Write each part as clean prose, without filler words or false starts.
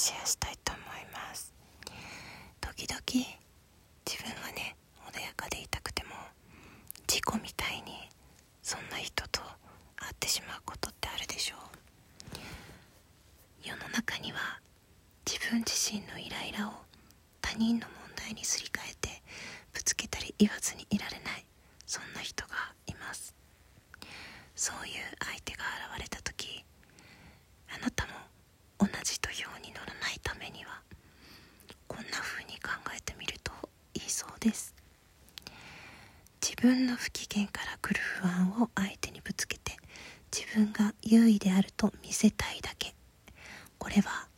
シェアしたいと思います。時々自分はね、穏やかでいたくても事故みたいにそんな人と会ってしまうことってあるでしょう。世の中には自分自身のイライラを他人の問題にすり替えてぶつけたり言わずにいられない、そんな人がいます。そういう相手が現れた時、あなたも同じ土俵に乗らないためにはこんな風に考えてみるといいそうです。自分の不機嫌から来る不安を相手にぶつけて、自分が優位であると見せたいだけ。これは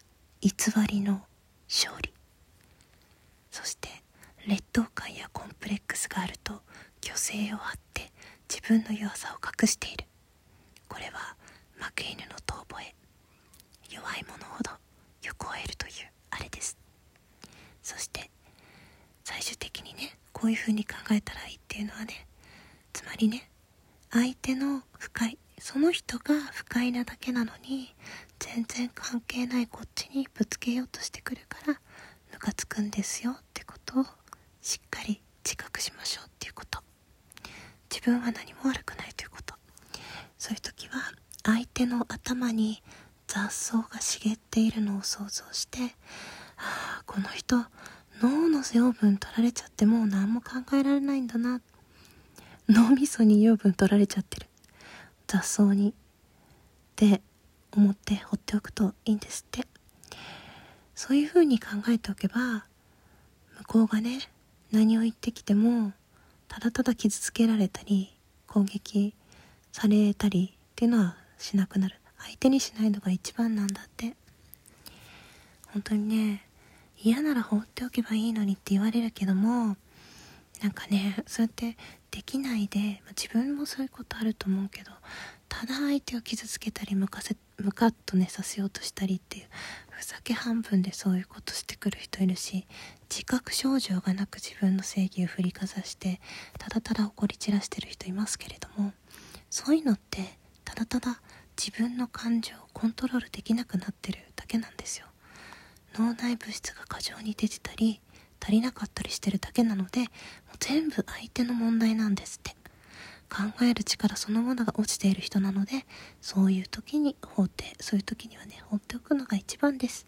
偽りの勝利。そして劣等感やコンプレックスがあると虚勢を張って自分の弱さを隠している。これは負け犬の遠吠え。弱い者ほど欲を得るというあれです。そして最終的にね、こういう風に考えたらいいっていうのはね、つまりね、相手の不快、その人が不快なだけなのに全然関係ないこっちにぶつけようとしてくるからムカつくんですよってことをしっかり自覚しましょうっていうこと。自分は何も悪くないということ。そういう時は相手の頭に雑草が茂っているのを想像して、ああ、この人脳の養分取られちゃってもう何も考えられないんだな、脳みそに養分取られちゃってる、雑草にって思って放っておくといいんですって。そういう風に考えておけば、向こうがね、何を言ってきてもただただ傷つけられたり攻撃されたりっていうのはしなくなる。相手にしないのが一番なんだって。本当にね、嫌なら放っておけばいいのにって言われるけども、なんかね、そうやってできないで、自分もそういうことあると思うけど、ただ相手を傷つけたりムカッとねさせようとしたりっていうふざけ半分でそういうことしてくる人いるし、自覚症状がなく自分の正義を振りかざしてただただ怒り散らしてる人いますけれども、そういうのってただただ自分の感情をコントロールできなくなってるだけなんですよ。脳内物質が過剰に出てたり足りなかったりしてるだけなので、もう全部相手の問題なんですって。考える力そのものが落ちている人なので、そういう時にはね、放っておくのが一番です。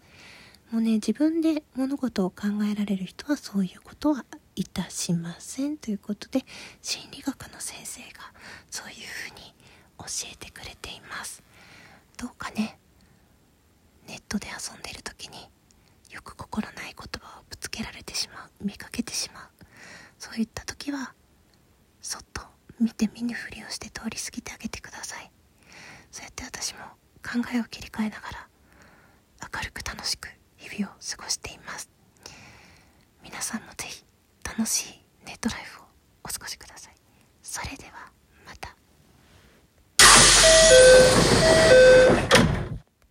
もうね、自分で物事を考えられる人はそういうことはいたしませんということで、心理学の先生がそういうふうに教えてくれています。どうかね、ネットで遊んでいる時によく心ない言葉をぶつけられてしまう、見かけてしまう。そういった時はそっと見て見ぬふりをして通り過ぎてあげてください。そうやって私も考えを切り替えながら明るく楽しく日々を過ごしています。皆さんもぜひ楽しい